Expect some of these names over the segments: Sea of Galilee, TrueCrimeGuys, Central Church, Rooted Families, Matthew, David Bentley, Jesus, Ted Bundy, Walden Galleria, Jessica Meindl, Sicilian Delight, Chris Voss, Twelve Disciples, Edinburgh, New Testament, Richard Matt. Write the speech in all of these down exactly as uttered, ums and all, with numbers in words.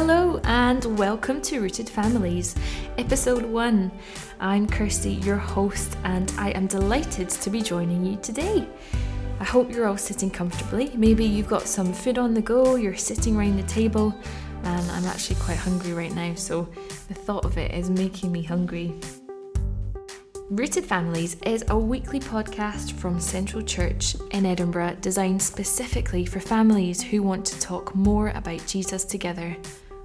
Hello and welcome to Rooted Families, episode one. I'm Kirsty, your host, and I am delighted to be joining you today. I hope you're all sitting comfortably. Maybe you've got some food on the go, you're sitting around the table, and I'm actually quite hungry right now, so the thought of it is making me hungry. Rooted Families is a weekly podcast from Central Church in Edinburgh designed specifically for families who want to talk more about Jesus together.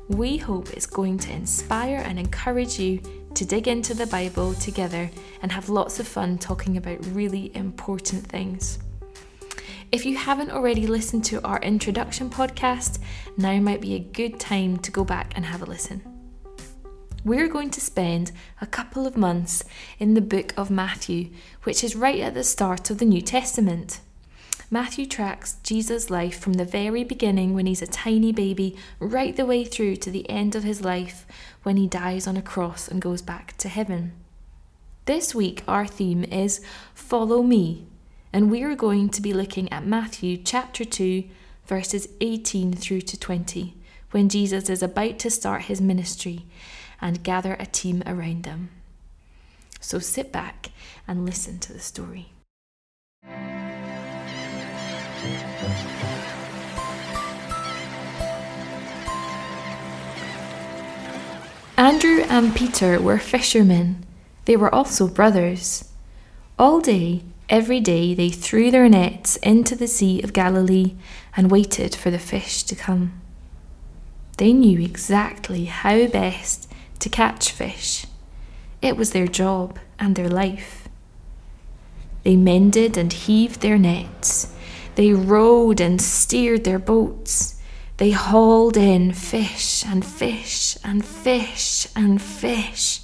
We hope it's going to inspire and encourage you to dig into the Bible together and have lots of fun talking about really important things. If you haven't already listened to our introduction podcast, now might be a good time to go back and have a listen. We're going to spend a couple of months in the book of Matthew, which is right at the start of the New Testament. Matthew tracks Jesus' life from the very beginning when he's a tiny baby, right the way through to the end of his life when he dies on a cross and goes back to heaven. This week our theme is Follow Me, and we are going to be looking at Matthew chapter two, verses eighteen through to twenty, when Jesus is about to start his ministry and gather a team around them. So sit back and listen to the story. Andrew and Peter were fishermen. They were also brothers. All day, every day, they threw their nets into the Sea of Galilee and waited for the fish to come. They knew exactly how best to catch fish. It was their job and their life. They mended and heaved their nets. They rowed and steered their boats. They hauled in fish and fish and fish and fish.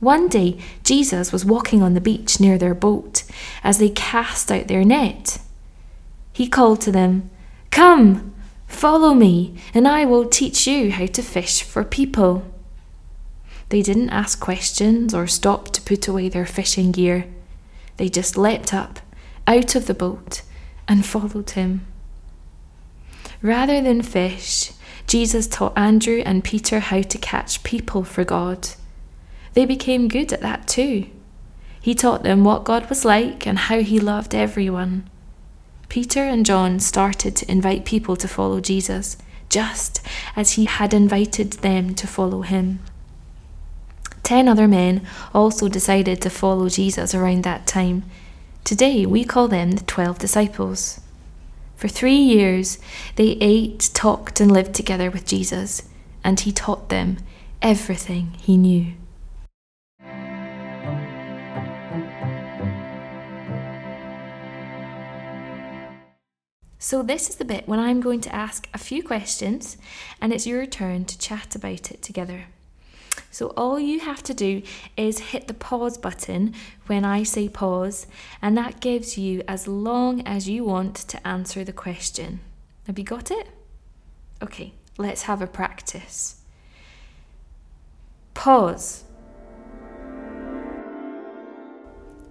One day, Jesus was walking on the beach near their boat as they cast out their net. He called to them, "Come! Follow me, and I will teach you how to fish for people." They didn't ask questions or stop to put away their fishing gear. They just leapt up, out of the boat, and followed him. Rather than fish, Jesus taught Andrew and Peter how to catch people for God. They became good at that too. He taught them what God was like and how he loved everyone. Peter and John started to invite people to follow Jesus, just as he had invited them to follow him. Ten other men also decided to follow Jesus around that time. Today we call them the Twelve Disciples. For three years they ate, talked, and lived together with Jesus, and he taught them everything he knew. So this is the bit when I'm going to ask a few questions and it's your turn to chat about it together. So all you have to do is hit the pause button when I say pause, and that gives you as long as you want to answer the question. Have you got it? Okay, let's have a practice. Pause.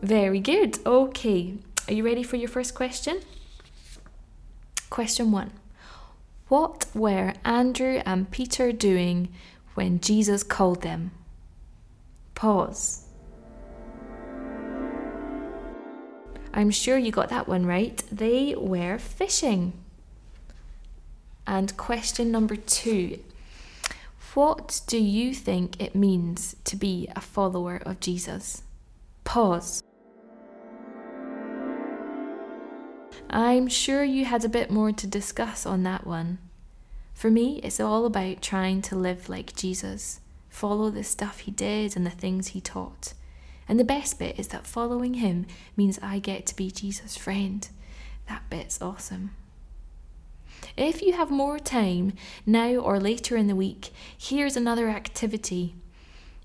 Very good. Okay, are you ready for your first question? Question one. What were Andrew and Peter doing when Jesus called them? Pause. I'm sure you got that one right. They were fishing. And question number two. What do you think it means to be a follower of Jesus? Pause. I'm sure you had a bit more to discuss on that one. For me, it's all about trying to live like Jesus, follow the stuff he did and the things he taught. And the best bit is that following him means I get to be Jesus' friend. That bit's awesome. If you have more time, now or later in the week, here's another activity.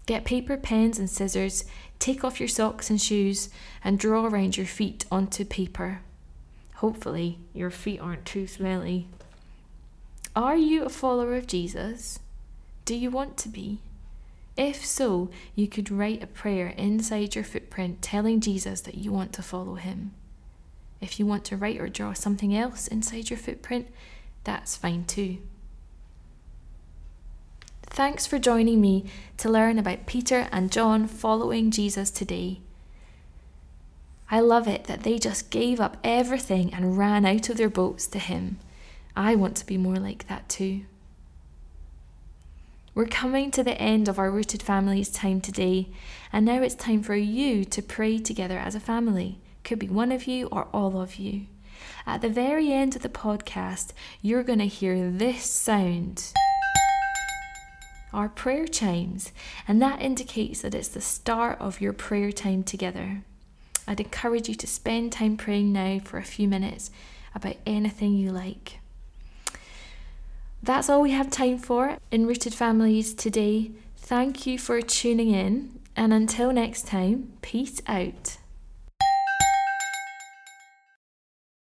Get paper, pens and scissors, take off your socks and shoes, and draw around your feet onto paper. Hopefully, your feet aren't too smelly. Are you a follower of Jesus? Do you want to be? If so, you could write a prayer inside your footprint telling Jesus that you want to follow him. If you want to write or draw something else inside your footprint, that's fine too. Thanks for joining me to learn about Peter and John following Jesus today. I love it that they just gave up everything and ran out of their boats to him. I want to be more like that too. We're coming to the end of our Rooted Families time today, and now it's time for you to pray together as a family. Could be one of you or all of you. At the very end of the podcast, you're going to hear this sound. Our prayer chimes, and that indicates that it's the start of your prayer time together. I'd encourage you to spend time praying now for a few minutes about anything you like. That's all we have time for in Rooted Families today. Thank you for tuning in, and until next time, peace out.